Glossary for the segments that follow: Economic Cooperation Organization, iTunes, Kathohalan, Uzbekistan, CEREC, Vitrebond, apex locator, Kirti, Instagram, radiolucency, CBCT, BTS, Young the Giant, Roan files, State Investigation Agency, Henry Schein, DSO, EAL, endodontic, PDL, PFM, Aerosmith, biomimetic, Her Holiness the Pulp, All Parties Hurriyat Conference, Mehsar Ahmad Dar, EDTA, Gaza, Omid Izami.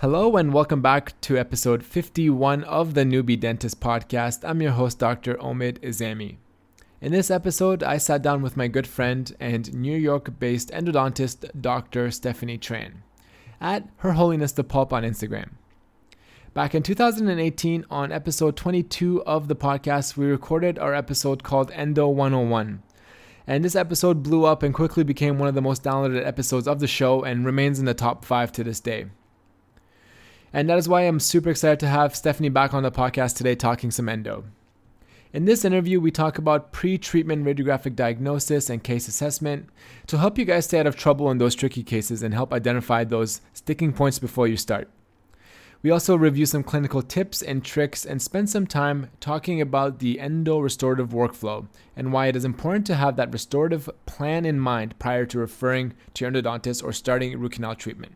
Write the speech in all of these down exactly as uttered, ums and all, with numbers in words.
Hello and welcome back to episode fifty-one of the Newbie Dentist Podcast. I'm your host, Doctor Omid Izami. In this episode, I sat down with my good friend and New York-based endodontist, Doctor Stephanie Tran, at Her Holiness the Pulp on Instagram. Back in two thousand eighteen, on episode twenty-two of the podcast, we recorded our episode called Endo one oh one. And this episode blew up and quickly became one of the most downloaded episodes of the show and remains in the top five to this day. And that is why I'm super excited to have Stephanie back on the podcast today talking some endo. In this interview, we talk about pre-treatment radiographic diagnosis and case assessment to help you guys stay out of trouble in those tricky cases and help identify those sticking points before you start. We also review some clinical tips and tricks and spend some time talking about the endo restorative workflow and why it is important to have that restorative plan in mind prior to referring to your endodontist or starting root canal treatment.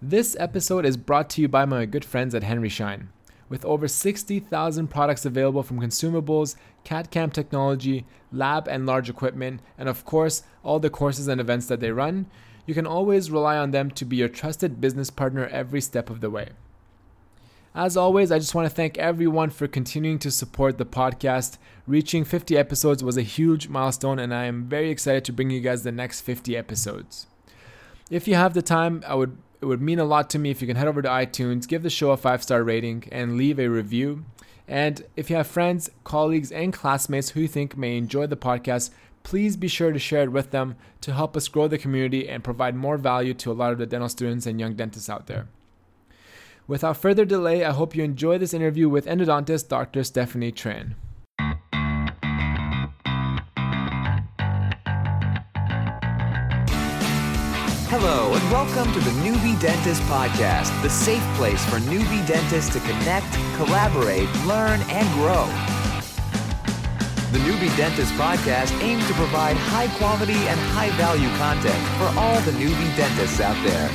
This episode is brought to you by my good friends at Henry Schein. With over sixty thousand products available from consumables, CAD/C A M technology, lab and large equipment, and of course, all the courses and events that they run, you can always rely on them to be your trusted business partner every step of the way. As always, I just want to thank everyone for continuing to support the podcast. Reaching fifty episodes was a huge milestone, and I am very excited to bring you guys the next fifty episodes. If you have the time, I would It would mean a lot to me if you can head over to iTunes, give the show a five-star rating, and leave a review. And if you have friends, colleagues, and classmates who you think may enjoy the podcast, please be sure to share it with them to help us grow the community and provide more value to a lot of the dental students and young dentists out there. Without further delay, I hope you enjoy this interview with endodontist Doctor Stephanie Tran. Hello and welcome to the Newbie Dentist Podcast, the safe place for newbie dentists to connect, collaborate, learn, and grow. The Newbie Dentist Podcast aims to provide high-quality and high-value content for all the newbie dentists out there.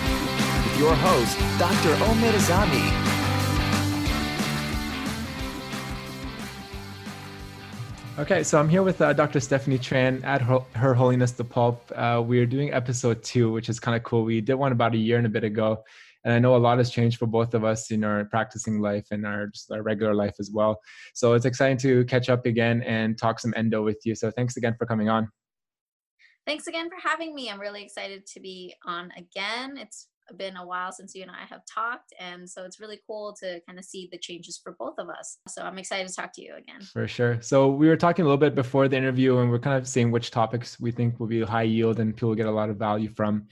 With your host, Doctor Omid Izami. Okay, so I'm here with uh, Doctor Stephanie Tran at Her, Her Holiness the Pulp. Uh, we're doing episode two, which is kind of cool. We did one about a year and a bit ago, and I know a lot has changed for both of us in our practicing life and our just our regular life as well. So it's exciting to catch up again and talk some endo with you. So thanks again for coming on. Thanks again for having me. I'm really excited to be on again. It's been a while since you and I have talked, and so it's really cool to kind of see the changes for both of us. So I'm excited to talk to you again. For sure. So we were talking a little bit before the interview, and we're kind of seeing which topics we think will be high yield and people get a lot of value from.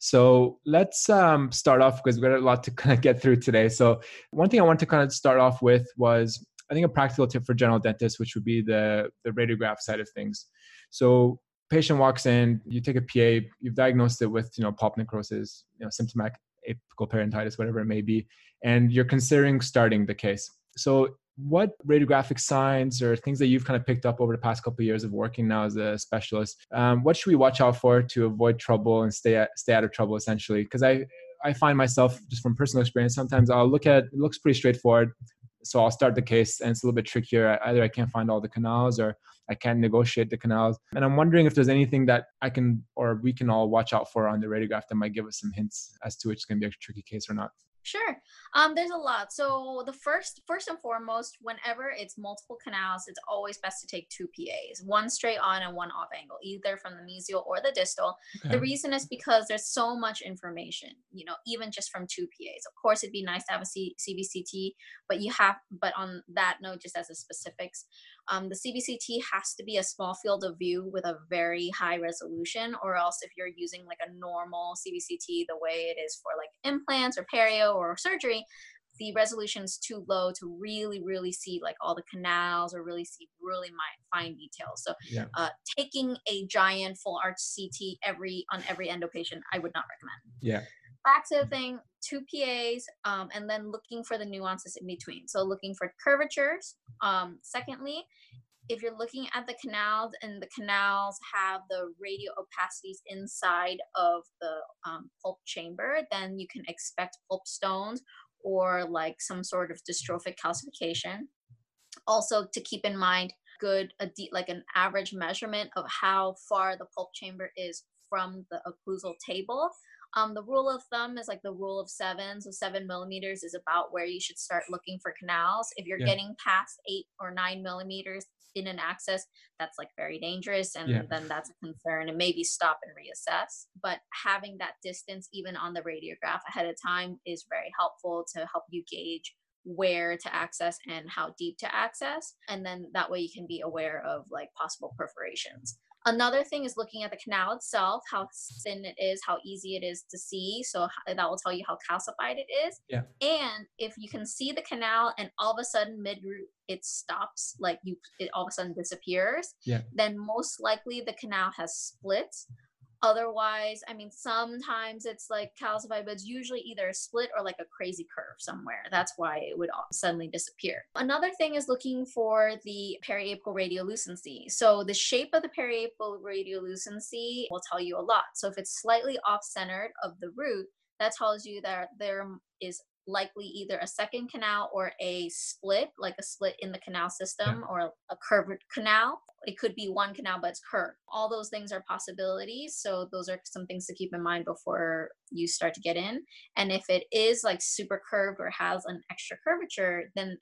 So let's um, start off, because we've got a lot to kind of get through today. So one thing I wanted to kind of start off with was, I think, a practical tip for general dentists, which would be the the radiograph side of things. So patient walks in, you take a P A, you've diagnosed it with, you know, pulp necrosis, you know, symptomatic apical periodontitis, whatever it may be, and you're considering starting the case. So what radiographic signs or things that you've kind of picked up over the past couple of years of working now as a specialist, um, what should we watch out for to avoid trouble and stay at, stay out of trouble, essentially? Because I, I find myself, just from personal experience, sometimes I'll look at, it looks pretty straightforward, so I'll start the case, and it's a little bit trickier. Either I can't find all the canals, or I can't negotiate the canals. And I'm wondering if there's anything that I can, or we can all watch out for on the radiograph that might give us some hints as to if it's going to be a tricky case or not. Sure. Um, there's a lot. So the first, first and foremost, whenever it's multiple canals, it's always best to take two P As, one straight on and one off angle, either from the mesial or the distal. Okay. The reason is because there's so much information, you know, even just from two P As. Of course, it'd be nice to have a C- CBCT, but you have, but on that note, just as a specifics, um, the C B C T has to be a small field of view with a very high resolution, or else if you're using like a normal C B C T, the way it is for like implants or perio or surgery, the resolution is too low to really, really see like all the canals or really see really my, fine details. So yeah. uh, taking a giant full arch C T every on every endo patient, I would not recommend. Yeah. Back to the thing, two P As, um, and then looking for the nuances in between. So looking for curvatures. Um, secondly, if you're looking at the canals and the canals have the radial opacities inside of the um, pulp chamber, then you can expect pulp stones or like some sort of dystrophic calcification. Also to keep in mind, good a de- like an average measurement of how far the pulp chamber is from the occlusal table. Um, the rule of thumb is like the rule of seven. So seven millimeters is about where you should start looking for canals. If you're yeah. getting past eight or nine millimeters in an access, that's like very dangerous. And yeah. then that's a concern, and maybe stop and reassess. But having that distance, even on the radiograph ahead of time, is very helpful to help you gauge where to access and how deep to access. And then that way you can be aware of like possible perforations. Another thing is looking at the canal itself, how thin it is, how easy it is to see. So that will tell you how calcified it is. Yeah. And if you can see the canal and all of a sudden mid-root it stops, like you, it all of a sudden disappears, yeah. then most likely the canal has split. Otherwise, I mean, sometimes it's like calcified, but it's usually either a split or like a crazy curve somewhere. That's why it would suddenly disappear. Another thing is looking for the periapical radiolucency. So the shape of the periapical radiolucency will tell you a lot. So if it's slightly off-centered of the root, that tells you that there is likely either a second canal or a split, like a split in the canal system, yeah. or a curved canal. It could be one canal, but it's curved. All those things are possibilities. So those are some things to keep in mind before you start to get in. And if it is like super curved or has an extra curvature, then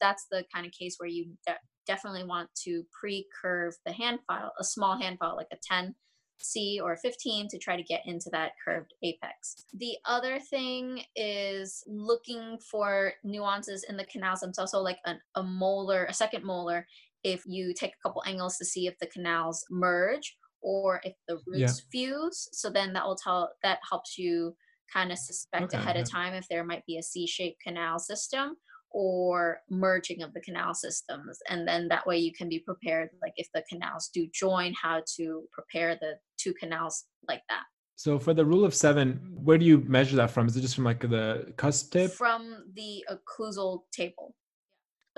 that's the kind of case where you de- definitely want to pre-curve the hand file, a small hand file, like a ten C or fifteen, to try to get into that curved apex. The other thing is looking for nuances in the canals themselves. So like an, a molar, a second molar, if you take a couple angles to see if the canals merge or if the roots yeah. fuse. So then that will tell, that helps you kind of suspect okay, ahead yeah. of time if there might be a C-shaped canal system or merging of the canal systems. And then that way you can be prepared, like if the canals do join, how to prepare the two canals like that. So for the rule of seven, where do you measure that from? Is it just from like the cusp tip? From the occlusal table.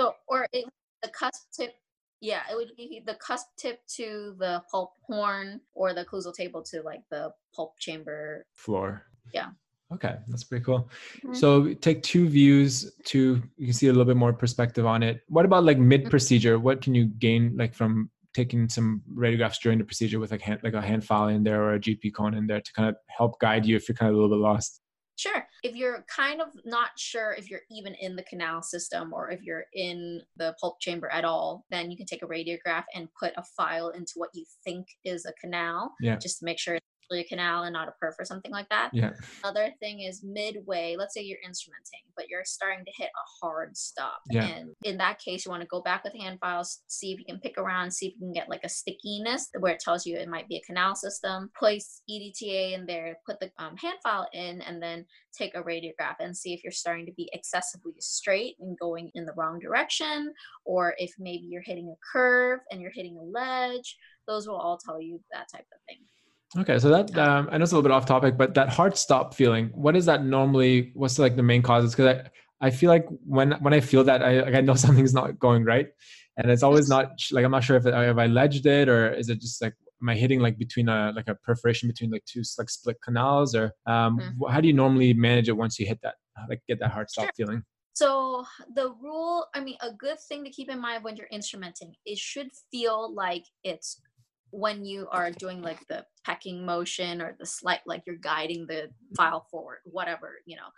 So, or it, the cusp tip, yeah, it would be the cusp tip to the pulp horn, or the occlusal table to like the pulp chamber floor. Yeah. Okay, that's pretty cool. Mm-hmm. So take two views to, you can see a little bit more perspective on it. What about like mid-procedure? What can you gain like from taking some radiographs during the procedure with like hand, like a hand file in there or a G P cone in there to kind of help guide you if you're kind of a little bit lost? Sure. If you're kind of not sure if you're even in the canal system or if you're in the pulp chamber at all, then you can take a radiograph and put a file into what you think is a canal, yeah. just to make sure a canal and not a perf or something like that. Yeah. Another thing is midway, let's say you're instrumenting, but you're starting to hit a hard stop. Yeah. And in that case, you want to go back with hand files, see if you can pick around, see if you can get like a stickiness where it tells you it might be a canal system, place E D T A in there, put the um, hand file in, and then take a radiograph and see if you're starting to be excessively straight and going in the wrong direction, or if maybe you're hitting a curve and you're hitting a ledge. Those will all tell you that type of thing. Okay, so that um, I know it's a little bit off topic, but that hard stop feeling, what is that normally? What's like the main causes? Because I, I feel like when when I feel that, I like I know something's not going right, and it's always not like I'm not sure if it, if I ledged it, or is it just like am I hitting like between a like a perforation between like two like split canals, or um, mm-hmm. how do you normally manage it once you hit that like get that hard stop sure. feeling? So the rule, I mean, a good thing to keep in mind when you're instrumenting, it should feel like it's. When you are doing like the pecking motion or the slight, like you're guiding the file forward, whatever, you know,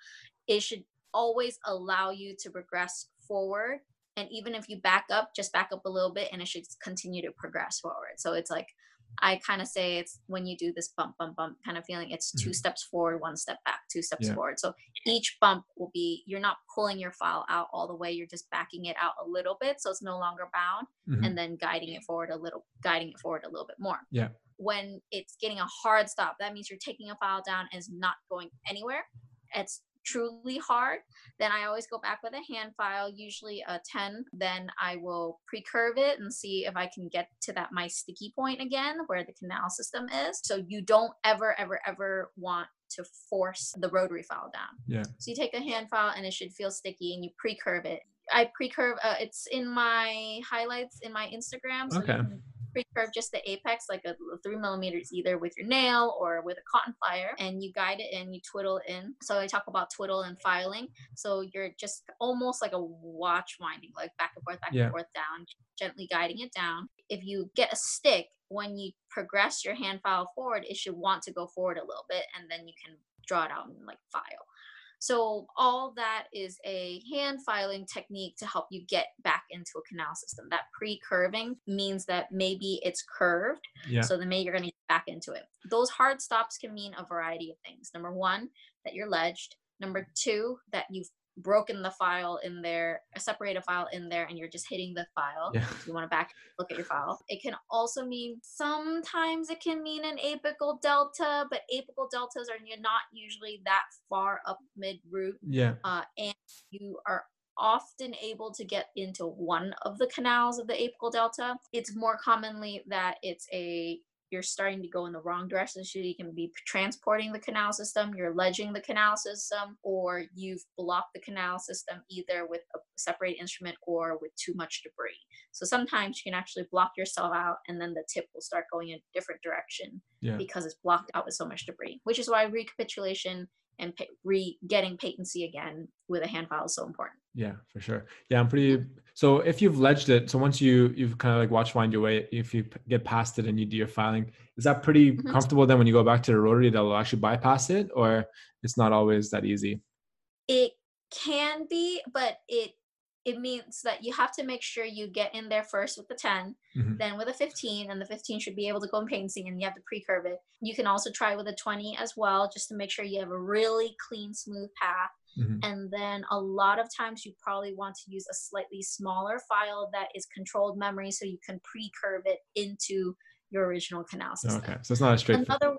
it should always allow you to progress forward. And even if you back up, just back up a little bit and it should continue to progress forward. So it's like, I kind of say it's when you do this bump, bump, bump kind of feeling, it's two mm-hmm. steps forward, one step back, two steps yeah. forward. So each bump will be, you're not pulling your file out all the way. You're just backing it out a little bit. So it's no longer bound mm-hmm. and then guiding it forward a little, guiding it forward a little bit more. Yeah. When it's getting a hard stop, that means you're taking a file down and it's not going anywhere. It's truly hard. Then I always go back with a hand file, usually a ten. Then I will pre-curve it and see if I can get to that my sticky point again where the canal system is. So you don't ever ever ever want to force the rotary file down. Yeah. So you take a hand file and it should feel sticky and you pre-curve it. I pre-curve uh, it's in my highlights in my Instagram. So okay. You can pre-curve just the apex, like a three millimeters, either with your nail or with a cotton plier, and you guide it in, you twiddle in. So I talk about twiddle and filing. So you're just almost like a watch winding, like back and forth, back yeah. and forth, down, gently guiding it down. If you get a stick, when you progress your hand file forward, it should want to go forward a little bit, and then you can draw it out and like file. So all that is a hand filing technique to help you get back into a canal system. That pre-curving means that maybe it's curved, yeah. so then maybe you're going to get back into it. Those hard stops can mean a variety of things. Number one, that you're ledged. Number two, that you've broken the file in there, separate a file in there, and you're just hitting the file. Yeah. You want to back look at your file. It can also mean, sometimes it can mean an apical delta, but apical deltas are not usually that far up mid root. Yeah. Uh, and you are often able to get into one of the canals of the apical delta. It's more commonly that it's a you're starting to go in the wrong direction. So you can be transporting the canal system, you're ledging the canal system, or you've blocked the canal system either with a separate instrument or with too much debris. So sometimes you can actually block yourself out and then the tip will start going in a different direction yeah. because it's blocked out with so much debris, which is why recapitulation and re getting patency again with a hand file is so important. Yeah, for sure. Yeah, I'm pretty, so if you've ledged it, so once you, you've kind of like watch wind your way, if you get past it and you do your filing, is that pretty mm-hmm. comfortable then when you go back to the rotary that will actually bypass it, or it's not always that easy? It can be, but it, it means that you have to make sure you get in there first with the ten, mm-hmm. then with a fifteen, and the fifteen should be able to go in patency, and you have to pre-curve it. You can also try with a twenty as well, just to make sure you have a really clean, smooth path. Mm-hmm. And then a lot of times you probably want to use a slightly smaller file that is controlled memory, so you can pre-curve it into your original canal system. Okay, so it's not a straight Another,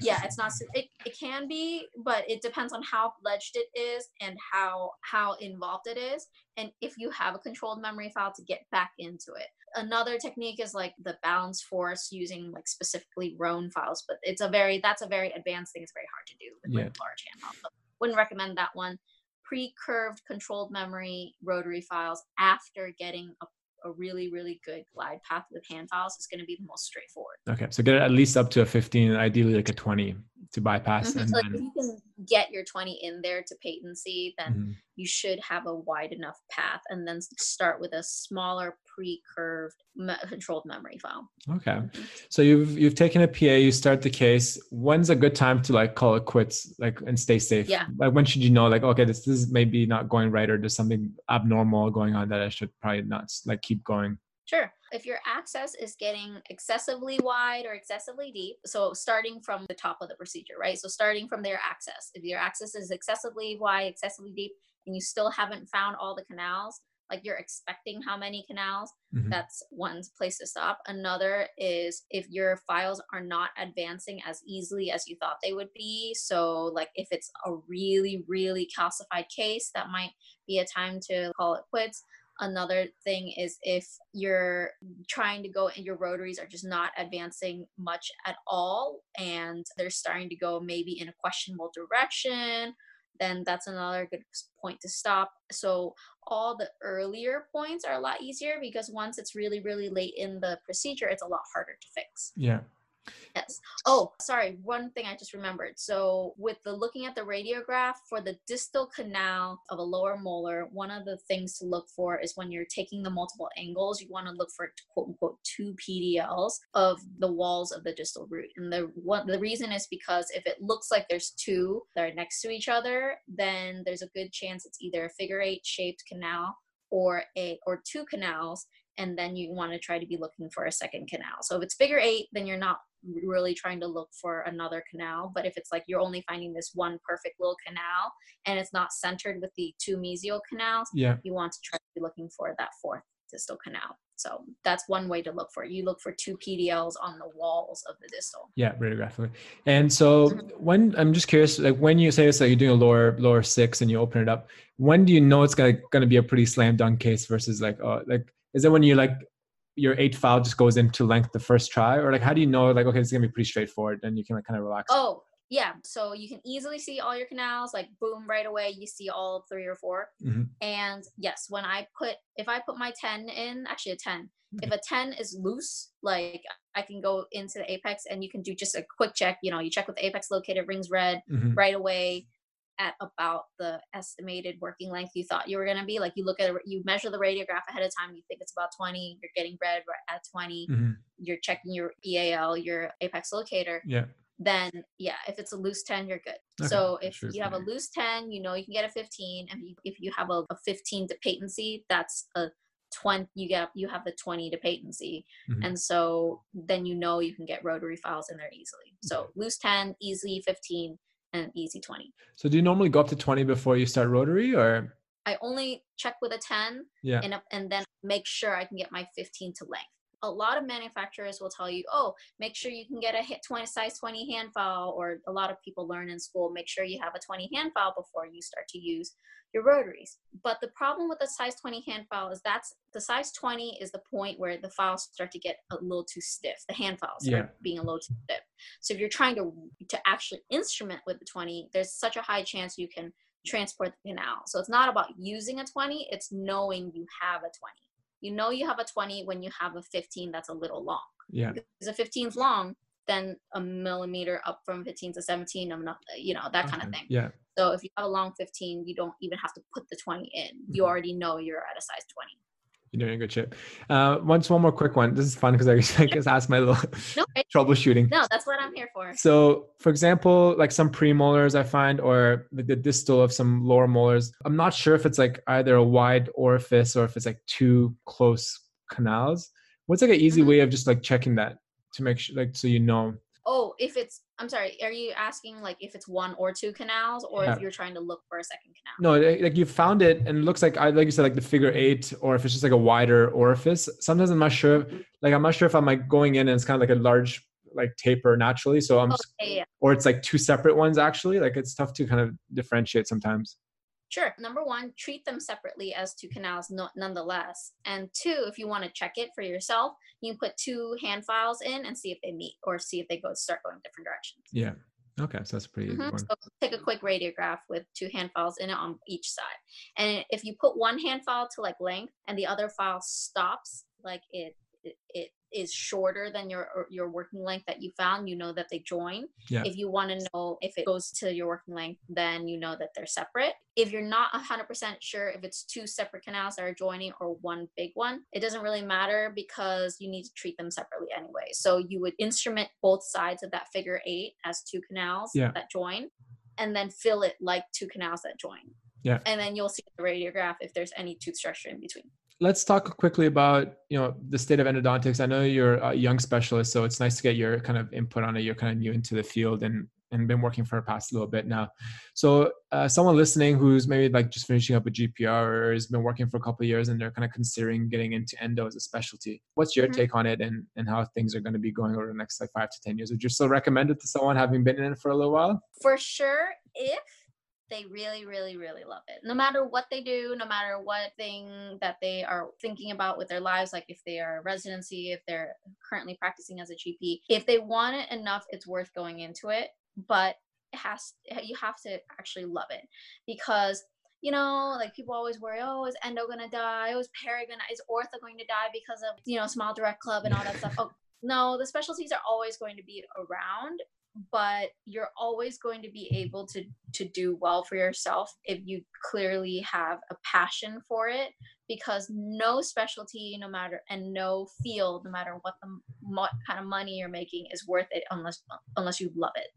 yeah, it's not, it, it can be, but it depends on how ledged it is and how how involved it is, and if you have a controlled memory file to get back into it. Another technique is like the balance force using like specifically Roan files, but it's a very, that's a very advanced thing. It's very hard to do with yeah. like large hand files. So wouldn't recommend that one. Pre-curved controlled memory rotary files after getting a a really, really good glide path with hand files is going to be the most straightforward. Okay. So get it at least up to a fifteen, ideally like a twenty to bypass. Mm-hmm. And so then, if you can get your twenty in there to patency, then mm-hmm. you should have a wide enough path, and then start with a smaller pre-curved me- controlled memory file. Okay. Mm-hmm. So you've, you've taken a P A, you start the case. When's a good time to like call it quits, like, and stay safe? Yeah. Like when should you know, like, okay, this, this is maybe not going right, or there's something abnormal going on that I should probably not like keep going? Sure. If your access is getting excessively wide or excessively deep, so starting from the top of the procedure, right? So starting from their access, if your access is excessively wide, excessively deep, and you still haven't found all the canals, like you're expecting how many canals, mm-hmm. that's one place to stop. Another is if your files are not advancing as easily as you thought they would be. So like if it's a really, really calcified case, that might be a time to call it quits. Another thing is if you're trying to go and your rotaries are just not advancing much at all, and they're starting to go maybe in a questionable direction, then that's another good point to stop. So all the earlier points are a lot easier, because once it's really, really late in the procedure, it's a lot harder to fix. Yeah. Yes. Oh, sorry. One thing I just remembered. So with the looking at the radiograph for the distal canal of a lower molar, one of the things to look for is when you're taking the multiple angles, you want to look for quote unquote two P D Ls of the walls of the distal root. And the one, the reason is because if it looks like there's two that are next to each other, then there's a good chance it's either a figure eight shaped canal or a, or two canals. And then you want to try to be looking for a second canal. So if it's figure eight, then you're not really trying to look for another canal. But if it's like you're only finding this one perfect little canal and it's not centered with the two mesial canals, yeah. you want to try to be looking for that fourth distal canal. So that's one way to look for it. You look for two P D Ls on the walls of the distal. Yeah, radiographically. And so mm-hmm. when, I'm just curious, like when you say it's like you're doing a lower lower six and you open it up, when do you know it's gonna gonna be a pretty slam dunk case versus like oh like is that when you like your eight file just goes into length the first try, or like how do you know like okay it's gonna be pretty straightforward and you can like kind of relax? Oh yeah, so you can easily see all your canals, like boom, right away you see all three or four. Mm-hmm. And yes, when I put if I put my ten in, actually a ten, if a ten is loose, like I can go into the apex and you can do just a quick check. You know, you check with the apex locator, rings red mm-hmm. right away at about the estimated working length you thought you were going to be. Like you look at it, you measure the radiograph ahead of time, you think it's about twenty, you're getting red at twenty, mm-hmm. you're checking your E A L, your apex locator. Yeah. then yeah, if it's a loose ten, you're good. Okay, so if sure you have a loose ten, you know, you can get a fifteen. And if you have a, a fifteen to patency, that's a twenty, you get, you have the twenty to patency. Mm-hmm. And so then, you know, you can get rotary files in there easily. So okay. Loose ten, easy fifteen, and easy twenty. So do you normally go up to twenty before you start rotary, or? I only check with a ten, yeah. and and then make sure I can get my fifteen to length. A lot of manufacturers will tell you, oh, make sure you can get a hit twenty, size twenty hand file, or a lot of people learn in school, make sure you have a twenty hand file before you start to use your rotaries. But the problem with the size twenty hand file is that's the size twenty is the point where the files start to get a little too stiff. The hand files yeah. are being a little too stiff. So if you're trying to to actually instrument with the twenty, there's such a high chance you can transport the canal. So it's not about using a twenty, it's knowing you have a twenty. You know you have a twenty when you have a fifteen that's a little long. Yeah. Because if fifteen is long, then a millimeter up from fifteen to seventeen, I'm not, you know, that kind okay. of thing. Yeah. So if you have a long fifteen, you don't even have to put the twenty in. You mm-hmm. already know you're at a size twenty. You're doing a good shit. Uh, once one more quick one. This is fun because I, I just asked my little no, right. troubleshooting. No, that's what I'm here for. So, for example, like some premolars I find, or the, the distal of some lower molars. I'm not sure if it's like either a wide orifice or if it's like two close canals. What's like an easy mm-hmm. way of just like checking that to make sure, like, so you know? Oh, if it's, I'm sorry, are you asking like if it's one or two canals, or yeah. if you're trying to look for a second canal? No, like you found it and it looks like, like you said, like the figure eight, or if it's just like a wider orifice. Sometimes I'm not sure, like I'm not sure if I'm like going in and it's kind of like a large like taper naturally. So I'm, okay, just, yeah. or it's like two separate ones actually. Like it's tough to kind of differentiate sometimes. Sure. Number one, treat them separately as two canals no, nonetheless. And two, if you want to check it for yourself, you can put two hand files in and see if they meet, or see if they go start going different directions. Yeah. Okay. So that's pretty mm-hmm. So take a quick radiograph with two hand files in it on each side. And if you put one hand file to like length and the other file stops, like it it, it is shorter than your your working length that you found, you know that they join. Yeah. If you want to know if it goes to your working length, then you know that they're separate. If you're not one hundred percent sure if it's two separate canals that are joining or one big one, it doesn't really matter because you need to treat them separately anyway. So you would instrument both sides of that figure eight as two canals yeah. that join, and then fill it like two canals that join. Yeah. And then you'll see the radiograph if there's any tooth structure in between. Let's talk quickly about, you know, the state of endodontics. I know you're a young specialist, so it's nice to get your kind of input on it. You're kind of new into the field and, and been working for the past little bit now. So uh, someone listening who's maybe like just finishing up a G P R or has been working for a couple of years and they're kind of considering getting into endo as a specialty. What's your mm-hmm. take on it, and, and how things are going to be going over the next like five to ten years? Would you still recommend it to someone having been in it for a little while? For sure, if they really, really, really love it. No matter what they do, no matter what thing that they are thinking about with their lives, like if they are a residency, if they're currently practicing as a G P, if they want it enough, it's worth going into it. But it has, you have to actually love it, because, you know, like people always worry, oh, is endo going to die? Oh, is peri going to, is ortho going to die because of, you know, small direct club and all that stuff? Oh, no, the specialties are always going to be around, but you're always going to be able to to do well for yourself if you clearly have a passion for it, because no specialty, no matter, and no field, no matter what the what kind of money you're making, is worth it unless unless you love it.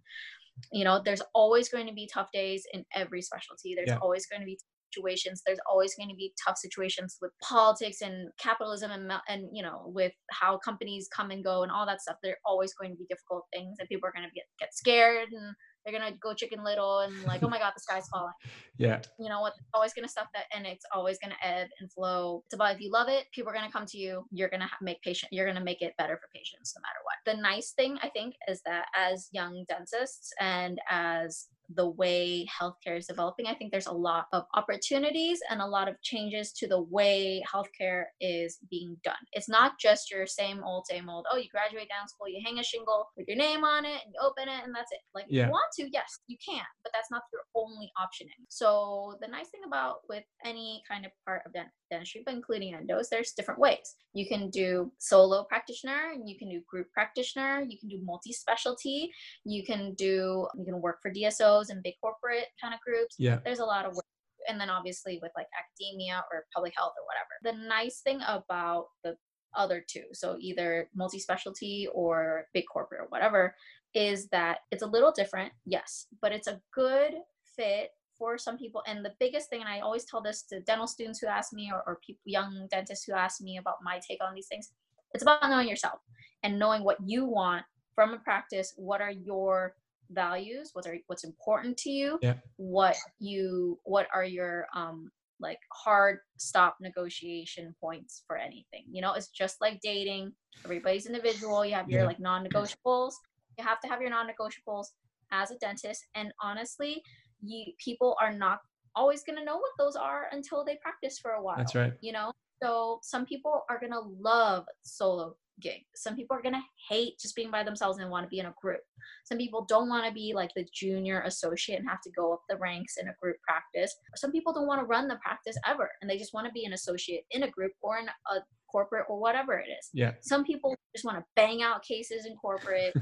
You know, there's always going to be tough days in every specialty. There's yeah. always going to be situations. There's always going to be tough situations with politics and capitalism and, and, you know, with how companies come and go and all that stuff. There are always going to be difficult things, and people are going to get, get scared, and they're going to go Chicken Little and like, oh my God, the sky's falling. Yeah. You know what? It's always going to stuff that, and it's always going to ebb and flow. It's about, if you love it, people are going to come to you. You're going to make patient, you're going to make it better for patients no matter what. The nice thing, I think, is that as young dentists and as the way healthcare is developing, I think there's a lot of opportunities and a lot of changes to the way healthcare is being done. It's not just your same old, same old, oh, you graduate down school, you hang a shingle with your name on it and you open it and that's it. Like yeah. if you want to, yes, you can, but that's not your only option. So the nice thing about with any kind of part of dent- dentistry, but including endos, there's different ways. You can do solo practitioner, and you can do group practitioner, you can do multi-specialty, you can do, you can work for D S O and big corporate kind of groups. Yeah. There's a lot of work. And then obviously with like academia or public health or whatever. The nice thing about the other two, so either multi-specialty or big corporate or whatever, is that it's a little different, yes, but it's a good fit for some people. And the biggest thing, and I always tell this to dental students who ask me, or, or people, young dentists who ask me about my take on these things, it's about knowing yourself and knowing what you want from a practice. What are your values? What are, what's important to you? Yeah. What you, what are your, um, like hard stop negotiation points for anything? You know, it's just like dating. Everybody's individual. You have your yeah. like non-negotiables. You have to have your non-negotiables as a dentist. And honestly, you, people are not always going to know what those are until they practice for a while. That's right. You know, so some people are going to love solo gig. Some people are going to hate just being by themselves and want to be in a group. Some people don't want to be like the junior associate and have to go up the ranks in a group practice. Some people don't want to run the practice ever, and they just want to be an associate in a group or in a corporate or whatever it is. Yeah. Some people just want to bang out cases in corporate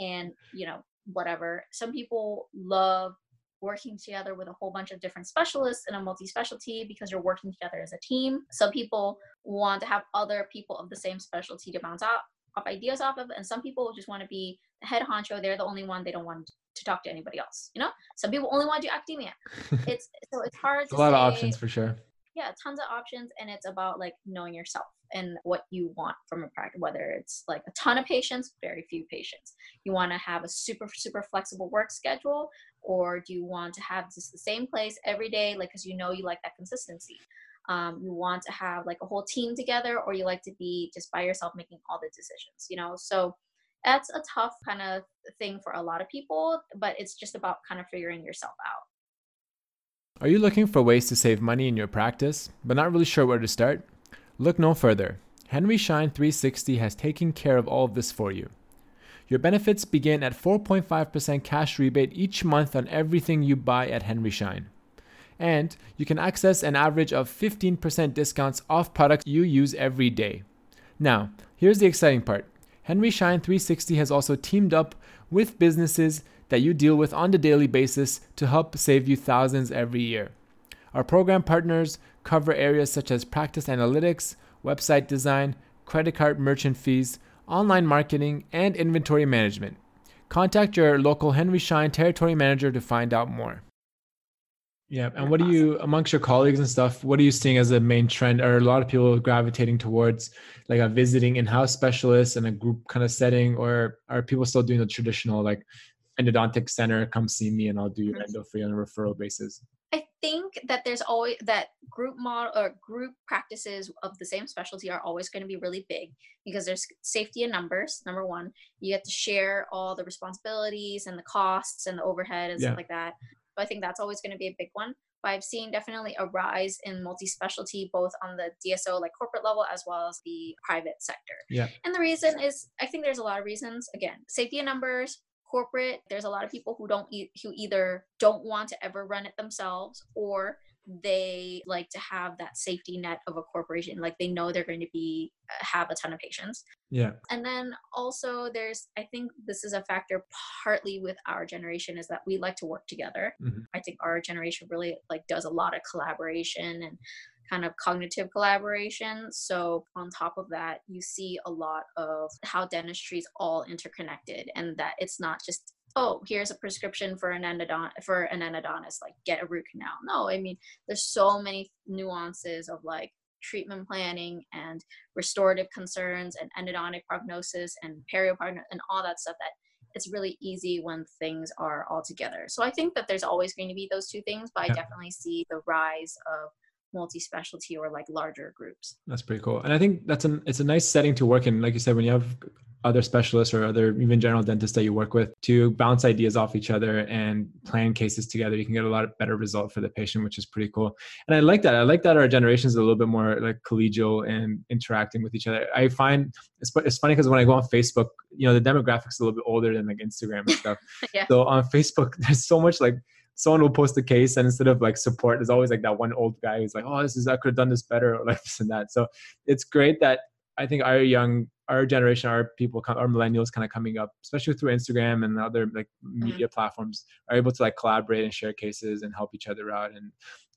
and, you know, whatever. Some people love working together with a whole bunch of different specialists in a multi-specialty because you're working together as a team. Some people want to have other people of the same specialty to bounce off, off ideas off of. And some people just want to be the head honcho. They're the only one. They don't want to talk to anybody else. You know, some people only want to do academia. It's so it's hard. It's to a lot say, of options for sure. Yeah. Tons of options. And it's about like knowing yourself and what you want from a practice, whether it's like a ton of patients, very few patients. You want to have a super, super flexible work schedule, or do you want to have just the same place every day? Like, cause you know, you like that consistency. Um, you want to have like a whole team together, or you like to be just by yourself making all the decisions, you know? So that's a tough kind of thing for a lot of people, but it's just about kind of figuring yourself out. Are you looking for ways to save money in your practice, but not really sure where to start? Look no further. Henry Schein three sixty has taken care of all of this for you. Your benefits begin at four point five percent cash rebate each month on everything you buy at Henry Schein. And you can access an average of fifteen percent discounts off products you use every day. Now, here's the exciting part. Henry Schein three sixty has also teamed up with businesses that you deal with on a daily basis to help save you thousands every year. Our program partners cover areas such as practice analytics, website design, credit card merchant fees, online marketing, and inventory management. Contact your local Henry Schein territory manager to find out more. Yeah, and what do you, amongst your colleagues and stuff, what are you seeing as a main trend? Are a lot of people gravitating towards like a visiting in-house specialist in a group kind of setting, or are people still doing the traditional like endodontic center, come see me and I'll do your endo for you on a referral basis? I think that there's always that group model or group practices of the same specialty are always going to be really big because there's safety in numbers. Number one, you get to share all the responsibilities and the costs and the overhead and yeah. stuff like that. But I think that's always going to be a big one. But I've seen definitely a rise in multi-specialty, both on the D S O, like corporate level, as well as the private sector. Yeah. And the reason is, I think there's a lot of reasons. Again, safety in numbers. Corporate, there's a lot of people who don't e- who either don't want to ever run it themselves, or they like to have that safety net of a corporation, like they know they're going to be have a ton of patients. Yeah. And then also there's, I think this is a factor partly with our generation, is that we like to work together. Mm-hmm. I think our generation really like does a lot of collaboration and kind of cognitive collaboration. So on top of that, you see a lot of how dentistry is all interconnected, and that it's not just, oh, here's a prescription for an endodont for an endodontist, like get a root canal. No, I mean, there's so many nuances of like treatment planning and restorative concerns and endodontic prognosis and perioprognosis and all that stuff that it's really easy when things are all together. So I think that there's always going to be those two things, but yeah. I definitely see the rise of multi-specialty or like larger groups. That's pretty cool. And I think that's an, it's a nice setting to work in. Like you said, when you have other specialists or other even general dentists that you work with to bounce ideas off each other and plan cases together, you can get a lot better result for the patient, which is pretty cool. And I like that. I like that our generation is a little bit more like collegial and interacting with each other. I find it's, it's funny because when I go on Facebook, you know, the demographics a little bit older than like Instagram and stuff. yeah. So on Facebook, there's so much like, someone will post a case and instead of like support, there's always like that one old guy who's like, oh, this is, I could have done this better, or like this and that. So it's great that I think our young, our generation, our people, our millennials kind of coming up, especially through Instagram and other like media mm-hmm. platforms, are able to like collaborate and share cases and help each other out. And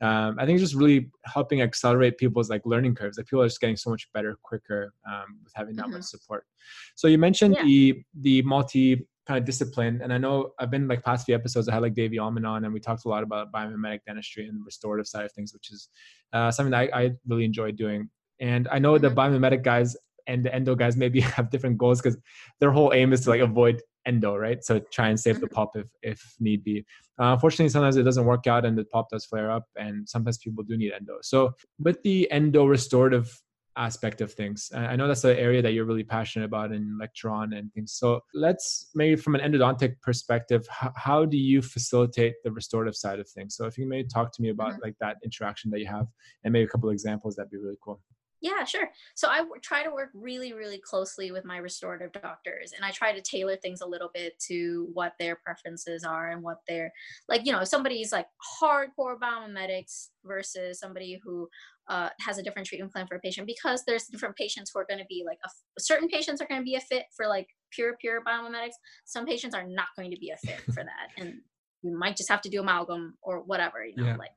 um, I think it's just really helping accelerate people's like learning curves. Like people are just getting so much better quicker um, with having that mm-hmm. much support. So you mentioned yeah. the the multi kind of discipline. And I know I've been like past few episodes, I had like Davey Almanon, and we talked a lot about biomimetic dentistry and the restorative side of things, which is uh, something that I, I really enjoy doing. And I know the biomimetic guys and the endo guys maybe have different goals because their whole aim is to like avoid endo, right? So try and save the pop if, if need be. Uh, unfortunately, sometimes it doesn't work out and the pop does flare up, and sometimes people do need endo. So with the endo restorative aspect of things, I know that's an area that you're really passionate about and lecture on and things. So let's maybe from an endodontic perspective, h- how do you facilitate the restorative side of things? So if you may talk to me about mm-hmm. like that interaction that you have and maybe a couple of examples, that'd be really cool. Yeah, sure. So I w- try to work really, really closely with my restorative doctors, and I try to tailor things a little bit to what their preferences are and what their, like, you know, if somebody's like hardcore biomimetics versus somebody who uh, has a different treatment plan for a patient, because there's different patients who are going to be like, a, certain patients are going to be a fit for like pure, pure biomimetics. Some patients are not going to be a fit for that. And you might just have to do amalgam or whatever, you know, yeah. like.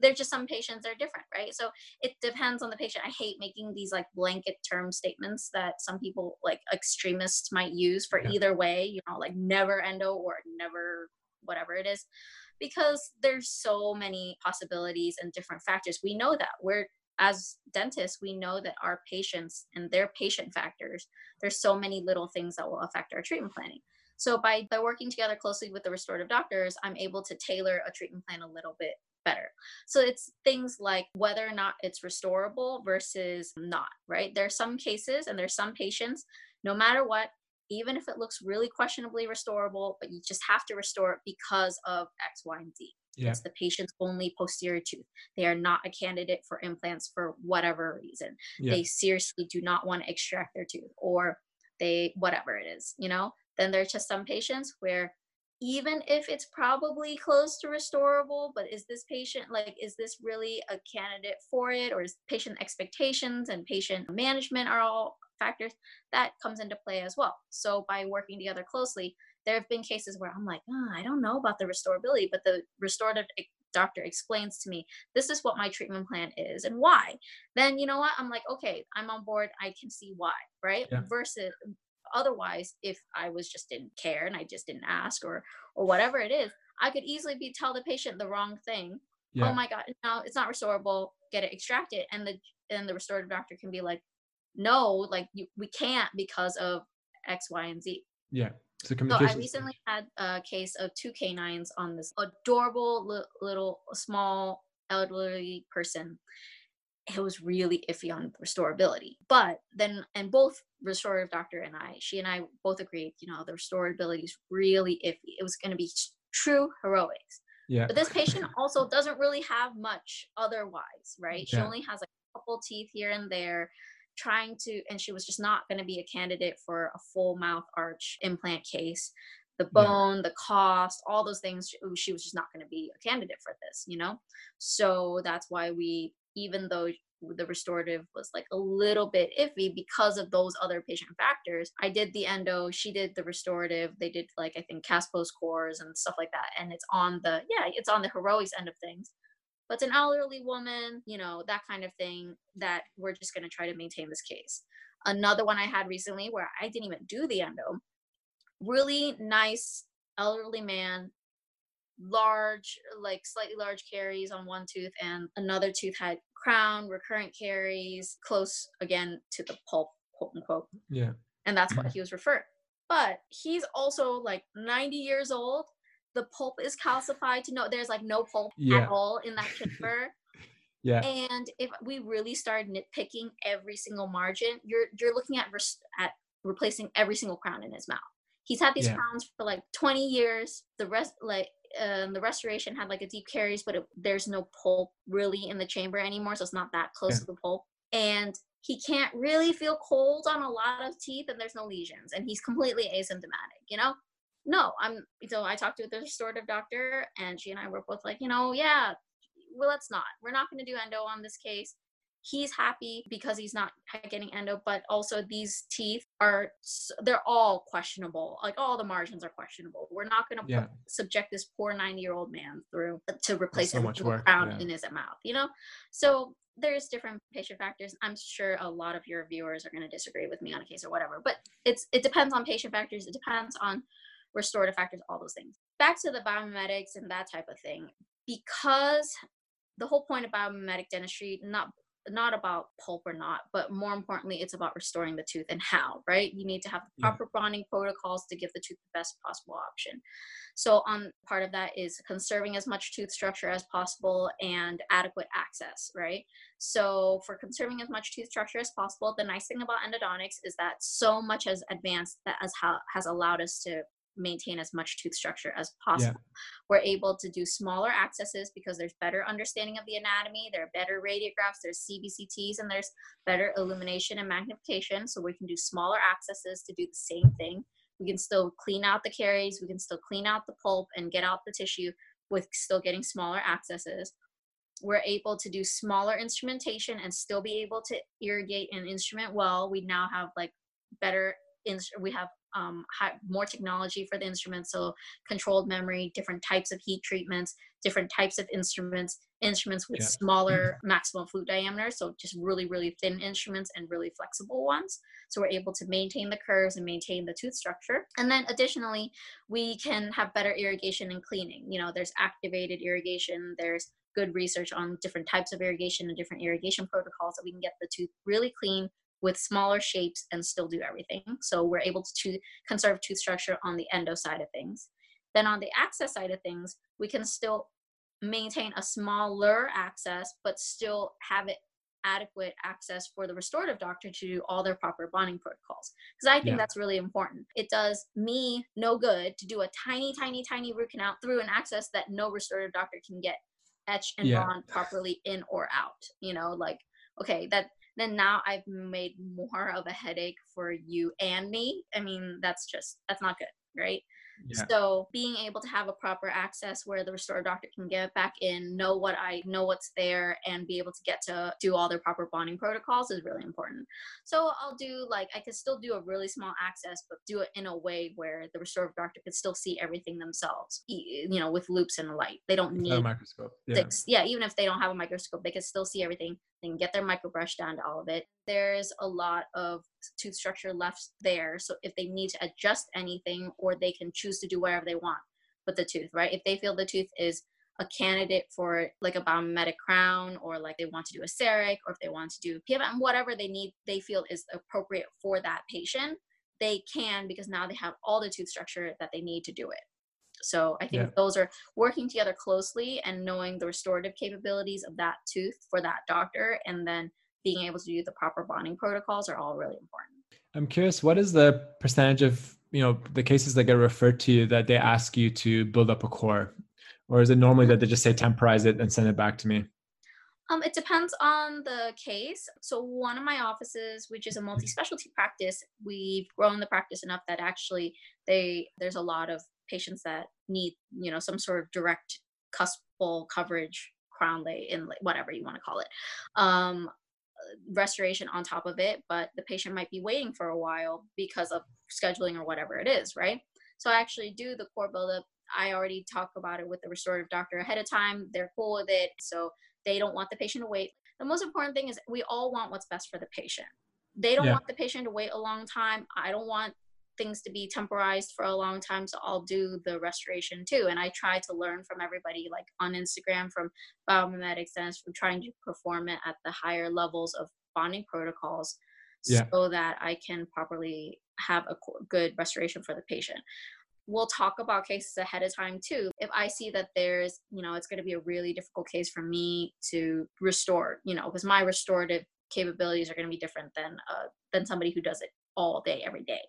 They're just some patients are different, right? So it depends on the patient. I hate making these like blanket term statements that some people like extremists might use for yeah. either way, you know, like never endo or never whatever it is, because there's so many possibilities and different factors. We know that we're, as dentists, we know that our patients and their patient factors, there's so many little things that will affect our treatment planning. So by, by working together closely with the restorative doctors, I'm able to tailor a treatment plan a little bit better. So it's things like whether or not it's restorable versus not, right? There are some cases and there's some patients, no matter what, even if it looks really questionably restorable, but you just have to restore it because of X, Y, and Z. Yeah. It's the patient's only posterior tooth. They are not a candidate for implants for whatever reason. Yeah. They seriously do not want to extract their tooth, or they, whatever it is, you know? Then there's just some patients where even if it's probably close to restorable, but is this patient, like, is this really a candidate for it? Or is patient expectations and patient management are all factors that comes into play as well. So by working together closely, there have been cases where I'm like, oh, I don't know about the restorability, but the restorative doctor explains to me, this is what my treatment plan is and why. Then, you know what? I'm like, okay, I'm on board. I can see why, right? Yeah. Versus otherwise, if I was just didn't care and I just didn't ask or or whatever it is, I could easily be tell the patient the wrong thing. Yeah. Oh my God, no, it's not restorable. Get it extracted, and the and the restorative doctor can be like, no, like you, we can't because of X, Y, and Z. Yeah. So, so I recently had a case of two canines on this adorable li- little small elderly person. It was really iffy on restorability, but then, and both restorative doctor and I, she and I both agreed, you know, the restorability is really iffy. It was going to be true heroics. Yeah. But this patient also doesn't really have much otherwise, right? Yeah. She only has like a couple teeth here and there trying to, and she was just not going to be a candidate for a full mouth arch implant case. The bone, yeah. the cost, all those things, she was just not going to be a candidate for this, you know? So that's why we, even though the restorative was like a little bit iffy because of those other patient factors, I did the endo, she did the restorative, they did like, I think cast post cores and stuff like that. And it's on the, yeah, it's on the heroics end of things, but it's an elderly woman, you know, that kind of thing that we're just going to try to maintain this case. Another one I had recently where I didn't even do the endo, really nice elderly man, large, like slightly large caries on one tooth, and another tooth had crown, recurrent caries, close again to the pulp, quote unquote. Yeah. And that's what he was referred. But he's also like ninety years old. The pulp is calcified to no, there's like no pulp yeah. at all in that chamber. Yeah. And if we really started nitpicking every single margin, you're you're looking at res- at replacing every single crown in his mouth. He's had these yeah. crowns for like twenty years. The rest, like um, the restoration had like a deep caries, but it, there's no pulp really in the chamber anymore. So it's not that close yeah. to the pulp. And he can't really feel cold on a lot of teeth, and there's no lesions, and he's completely asymptomatic, you know? No, I'm, so I talked to the restorative doctor, and she and I were both like, you know, yeah, well, let's not, we're not going to do endo on this case. He's happy because he's not getting endo, but also these teeth are, they're all questionable. Like all the margins are questionable. We're not going to yeah. subject this poor ninety year old man through to replace so him with a crown yeah. in his mouth, you know? So there's different patient factors. I'm sure a lot of your viewers are going to disagree with me on a case or whatever, but it's, it depends on patient factors. It depends on restorative factors, all those things. Back to the biomimetics and that type of thing, because the whole point of biomimetic dentistry, not not about pulp or not, but more importantly, it's about restoring the tooth and how, right? You need to have the proper yeah. bonding protocols to give the tooth the best possible option. So on part of that is conserving as much tooth structure as possible and adequate access, right? So for conserving as much tooth structure as possible, the nice thing about endodontics is that so much has advanced that as how has allowed us to maintain as much tooth structure as possible. Yeah. We're able to do smaller accesses because there's better understanding of the anatomy, there are better radiographs, there's C B C Ts, and there's better illumination and magnification. So we can do smaller accesses to do the same thing. We can still clean out the caries, we can still clean out the pulp and get out the tissue with still getting smaller accesses. We're able to do smaller instrumentation and still be able to irrigate and instrument well. We now have like better, ins- we have Um, high, more technology for the instruments, so controlled memory, different types of heat treatments, different types of instruments, instruments with yeah. smaller mm-hmm. maximum flute diameters, so just really, really thin instruments and really flexible ones. So we're able to maintain the curves and maintain the tooth structure. And then additionally, we can have better irrigation and cleaning. You know, there's activated irrigation, there's good research on different types of irrigation and different irrigation protocols that we can get the tooth really clean with smaller shapes and still do everything. So we're able to, to conserve tooth structure on the endo side of things. Then on the access side of things, we can still maintain a smaller access, but still have it adequate access for the restorative doctor to do all their proper bonding protocols. Because I think yeah. that's really important. It does me no good to do a tiny, tiny, tiny root canal through an access that no restorative doctor can get etched and yeah. bond properly in or out. You know, like, okay, that, then now I've made more of a headache for you and me. I mean, that's just, that's not good, right? Yeah. So being able to have a proper access where the restorative doctor can get back in, know what I know what's there, and be able to get to do all their proper bonding protocols is really important. So I'll do like, I could still do a really small access, but do it in a way where the restorative doctor could still see everything themselves, you know, with loops and light. They don't need a microscope. Yeah. yeah, even if they don't have a microscope, they can still see everything. They can get their microbrush down to all of it. There's a lot of tooth structure left there. So if they need to adjust anything, or they can choose to do whatever they want with the tooth, right? If they feel the tooth is a candidate for like a biomimetic crown, or like they want to do a CEREC, or if they want to do P F M, whatever they need, they feel is appropriate for that patient, they can, because now they have all the tooth structure that they need to do it. So I think yeah. those are working together closely and knowing the restorative capabilities of that tooth for that doctor, and then being able to do the proper bonding protocols are all really important. I'm curious, what is the percentage of, you know, the cases that get referred to you that they ask you to build up a core? Or is it normally that they just say temporize it and send it back to me? Um, it depends on the case. So one of my offices, which is a multi-specialty practice, we've grown the practice enough that actually they there's a lot of patients that need, you know, some sort of direct cuspal coverage, crown lay, inlay, whatever you want to call it, um, restoration on top of it, but the patient might be waiting for a while because of scheduling or whatever it is, right? So I actually do the core buildup. I already talk about it with the restorative doctor ahead of time. They're cool with it, so they don't want the patient to wait. The most important thing is we all want what's best for the patient. They don't yeah. want the patient to wait a long time. I don't want things to be temporized for a long time, so I'll do the restoration too. And I try to learn from everybody, like on Instagram, from biomimetics dentists, from trying to perform it at the higher levels of bonding protocols yeah. so that I can properly have a good restoration for the patient. We'll talk about cases ahead of time too. If I see that there's, you know, it's going to be a really difficult case for me to restore, you know, because my restorative capabilities are going to be different than uh, than somebody who does it all day, every day.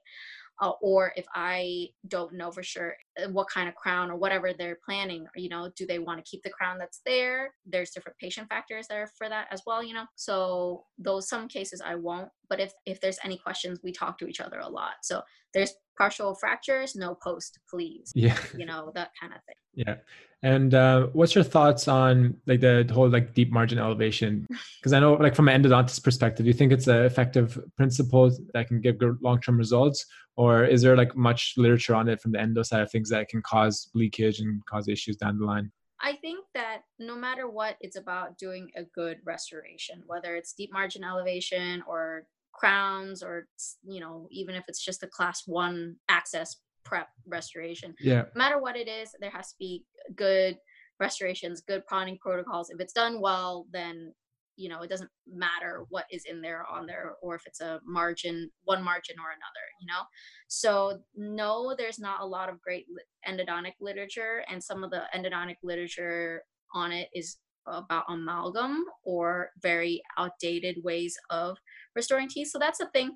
Uh, or if I don't know for sure what kind of crown or whatever they're planning, or, you know, do they want to keep the crown that's there? There's different patient factors there for that as well, you know. So those some cases I won't, but if, if there's any questions, we talk to each other a lot. So there's partial fractures, no post, please. Yeah. You know, that kind of thing. Yeah. And uh, what's your thoughts on like the whole like deep margin elevation? Because I know like from an endodontist perspective, do you think it's an effective principle that can give good long-term results? Or is there like much literature on it from the endo side of things that can cause leakage and cause issues down the line? I think that no matter what, it's about doing a good restoration, whether it's deep margin elevation or crowns, or, you know, even if it's just a class one access prep restoration. Yeah. No matter what it is, there has to be good restorations, good pawning protocols. If it's done well, then, you know, it doesn't matter what is in there on there, or if it's a margin, one margin or another, you know? So no, there's not a lot of great endodontic literature, and some of the endodontic literature on it is about amalgam or very outdated ways of restoring teeth. So that's the thing.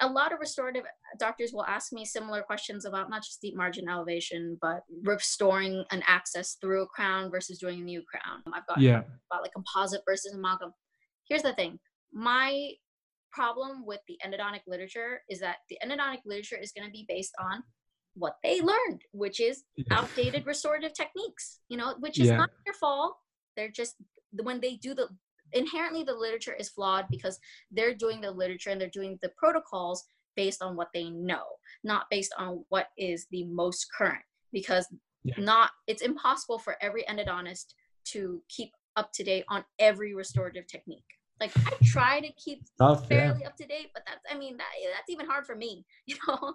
A lot of restorative doctors will ask me similar questions about not just deep margin elevation, but restoring an access through a crown versus doing a new crown. I've got yeah. about like composite versus amalgam. Here's the thing. My problem with the endodontic literature is that the endodontic literature is going to be based on what they learned, which is yeah. outdated restorative techniques, you know, which is yeah. not their fault. They're just, when they do the, inherently the literature is flawed because they're doing the literature and they're doing the protocols based on what they know, not based on what is the most current, because yeah. not, it's impossible for every endodontist to keep up to date on every restorative technique. Like I try to keep Tough, fairly yeah. up to date, but that's, I mean, that, that's even hard for me, you know.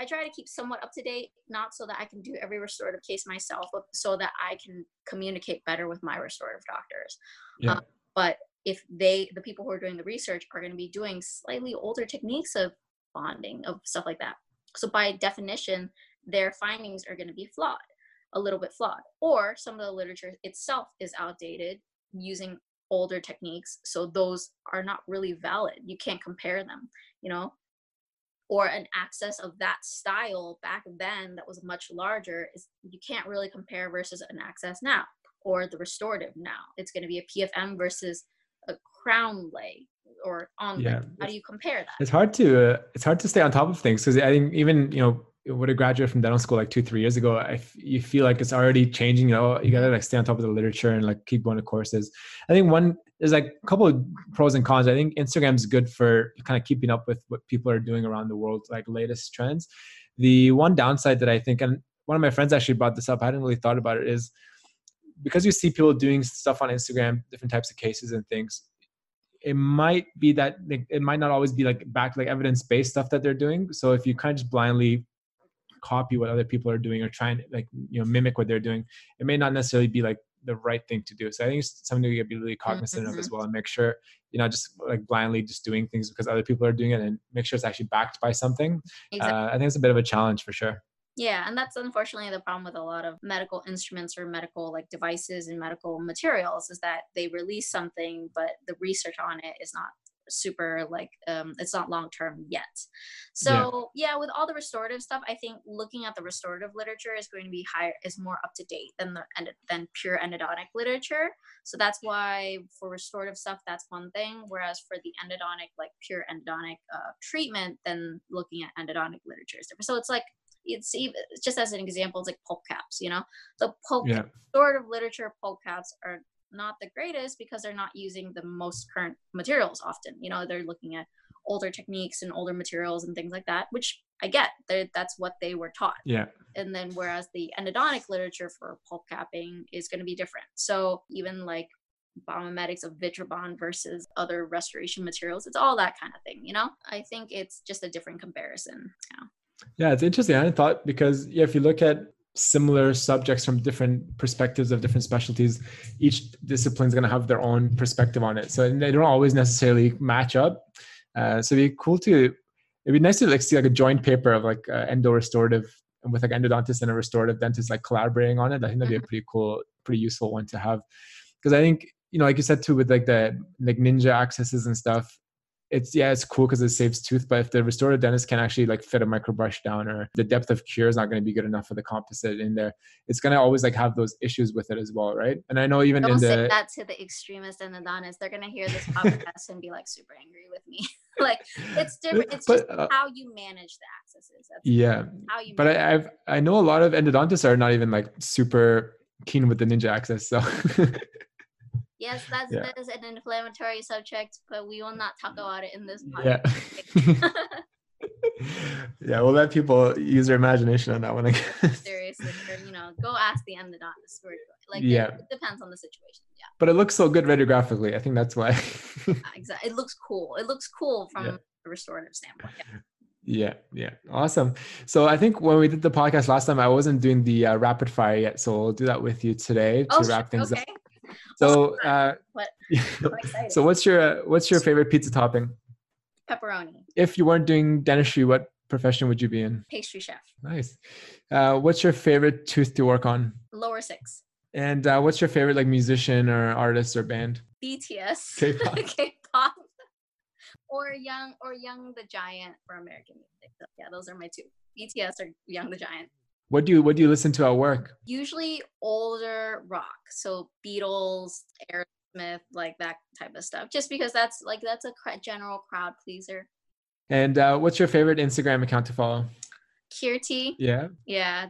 I try to keep somewhat up to date, not so that I can do every restorative case myself, but so that I can communicate better with my restorative doctors. Yeah. Um, But if they, the people who are doing the research are going to be doing slightly older techniques of bonding, of stuff like that. So by definition, their findings are going to be flawed, a little bit flawed, or some of the literature itself is outdated using older techniques. So those are not really valid. You can't compare them, you know, or an access of that style back then that was much larger is you can't really compare versus an access now. Or the restorative now. It's going to be a P F M versus a crown lay or on yeah. lay. How do you compare that? It's hard to uh, it's hard to stay on top of things, because I think even, you know, with a graduate from dental school like two three years ago, I f- you feel like it's already changing. You know, you gotta like stay on top of the literature and like keep going to courses. I think one there's like a couple of pros and cons. I think Instagram's good for kind of keeping up with what people are doing around the world, like latest trends. The one downside that I think, and one of my friends actually brought this up, I hadn't really thought about it, is because you see people doing stuff on Instagram, different types of cases and things, it might be that like, it might not always be like back, like evidence-based stuff that they're doing. So if you kind of just blindly copy what other people are doing or try and like, you know, mimic what they're doing, it may not necessarily be like the right thing to do. So I think it's something you gotta be really cognizant mm-hmm. of as well, and make sure you're not just like blindly just doing things because other people are doing it, and make sure it's actually backed by something. Exactly. Uh, I think it's a bit of a challenge for sure. Yeah, and that's unfortunately the problem with a lot of medical instruments or medical like devices and medical materials, is that they release something, but the research on it is not super like, um, it's not long-term yet. So yeah. yeah, with all the restorative stuff, I think looking at the restorative literature is going to be higher, is more up-to-date than the than pure endodontic literature. So that's why for restorative stuff, that's one thing. Whereas for the endodontic, like pure endodontic uh, treatment, then looking at endodontic literature is different. So it's like, it's even, just as an example, it's like pulp caps, you know, the pulp yeah. sort of literature pulp caps are not the greatest because they're not using the most current materials often, you know, they're looking at older techniques and older materials and things like that, which I get, that's what they were taught. Yeah. And then whereas the endodontic literature for pulp capping is going to be different. So even like biomimetics of Vitrebond versus other restoration materials, it's all that kind of thing, you know, I think it's just a different comparison now. Yeah, it's interesting. I hadn't thought, because yeah, if you look at similar subjects from different perspectives of different specialties, each discipline is going to have their own perspective on it. So they don't always necessarily match up. Uh, so it'd be cool to, it'd be nice to like see like a joint paper of like uh, endo restorative and with like endodontist and a restorative dentist like collaborating on it. I think that'd be a pretty cool, pretty useful one to have. Because I think, you know, like you said too, with like the like ninja accesses and stuff, It's yeah, it's cool because it saves tooth, but if the restorative dentist can actually like fit a microbrush down, or the depth of cure is not going to be good enough for the composite in there, it's going to always like have those issues with it as well, right? And I know even Don't in the- Don't say that to the extremist endodontists. They're going to hear this podcast and be like super angry with me. Like it's different. It's but, just uh, how you manage the accesses. That's yeah. How you but I I've, I know a lot of endodontists are not even like super keen with the ninja access, so- Yes, that's, yeah. that is an inflammatory subject, but we will not talk about it in this podcast. Yeah, yeah, we'll let people use their imagination on that one, I guess. Seriously, or, you know, go ask the endodontist. Like, yeah. it, it depends on the situation, yeah. But it looks so good radiographically. I think that's why. Exactly. It looks cool. It looks cool from yeah. a restorative standpoint. Yeah. Yeah. Yeah. Awesome. So I think when we did the podcast last time, I wasn't doing the uh, rapid fire yet. So we'll do that with you today to oh, wrap things okay. up. So, uh, what? so what's your, what's your favorite pizza topping? Pepperoni. If you weren't doing dentistry, what profession would you be in? Pastry chef. Nice. Uh, what's your favorite tooth to work on? Lower six. And uh, what's your favorite like musician or artist or band? B T S. K-pop. K-pop. Or Young or Young the Giant for American music. So yeah, those are my two. B T S or Young the Giant. What do you what do you listen to at work? Usually older rock. So Beatles, Aerosmith, like that type of stuff. Just because that's like that's a general crowd pleaser. And uh, what's your favorite Instagram account to follow? Kirti. Yeah. Yeah.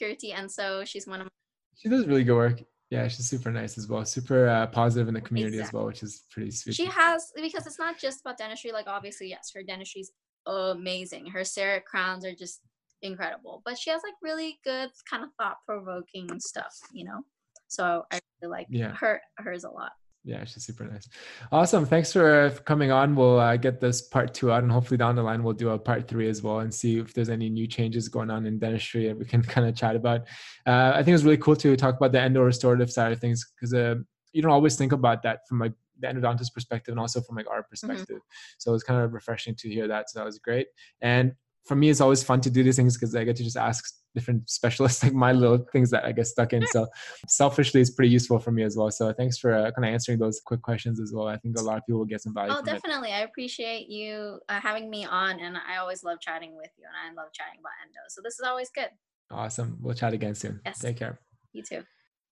Kirti, and so she's one of my She does really good work. Yeah, she's super nice as well. Super uh, positive in the community exactly. as well, which is pretty sweet. She has, because it's not just about dentistry. Like, obviously, yes, her dentistry is amazing. Her CEREC crowns are just incredible. But she has, like, really good kind of thought-provoking stuff, you know? So I really like yeah. her, hers a lot. Yeah, she's super nice. Awesome. Thanks for, uh, for coming on. We'll uh, get this part two out, and hopefully down the line, we'll do a part three as well and see if there's any new changes going on in dentistry that we can kind of chat about. Uh, I think it was really cool to talk about the endo-restorative side of things because uh, you don't always think about that from like the endodontist perspective and also from like our perspective. Mm-hmm. So it was kind of refreshing to hear that. So that was great. And for me, it's always fun to do these things because I get to just ask different specialists like my little things that I get stuck in. So selfishly, it's pretty useful for me as well. So thanks for uh, kind of answering those quick questions as well. I think a lot of people will get some value. Oh, definitely. It. I appreciate you uh, having me on, and I always love chatting with you, and I love chatting about endo. So this is always good. Awesome. We'll chat again soon. Yes. Take care. You too.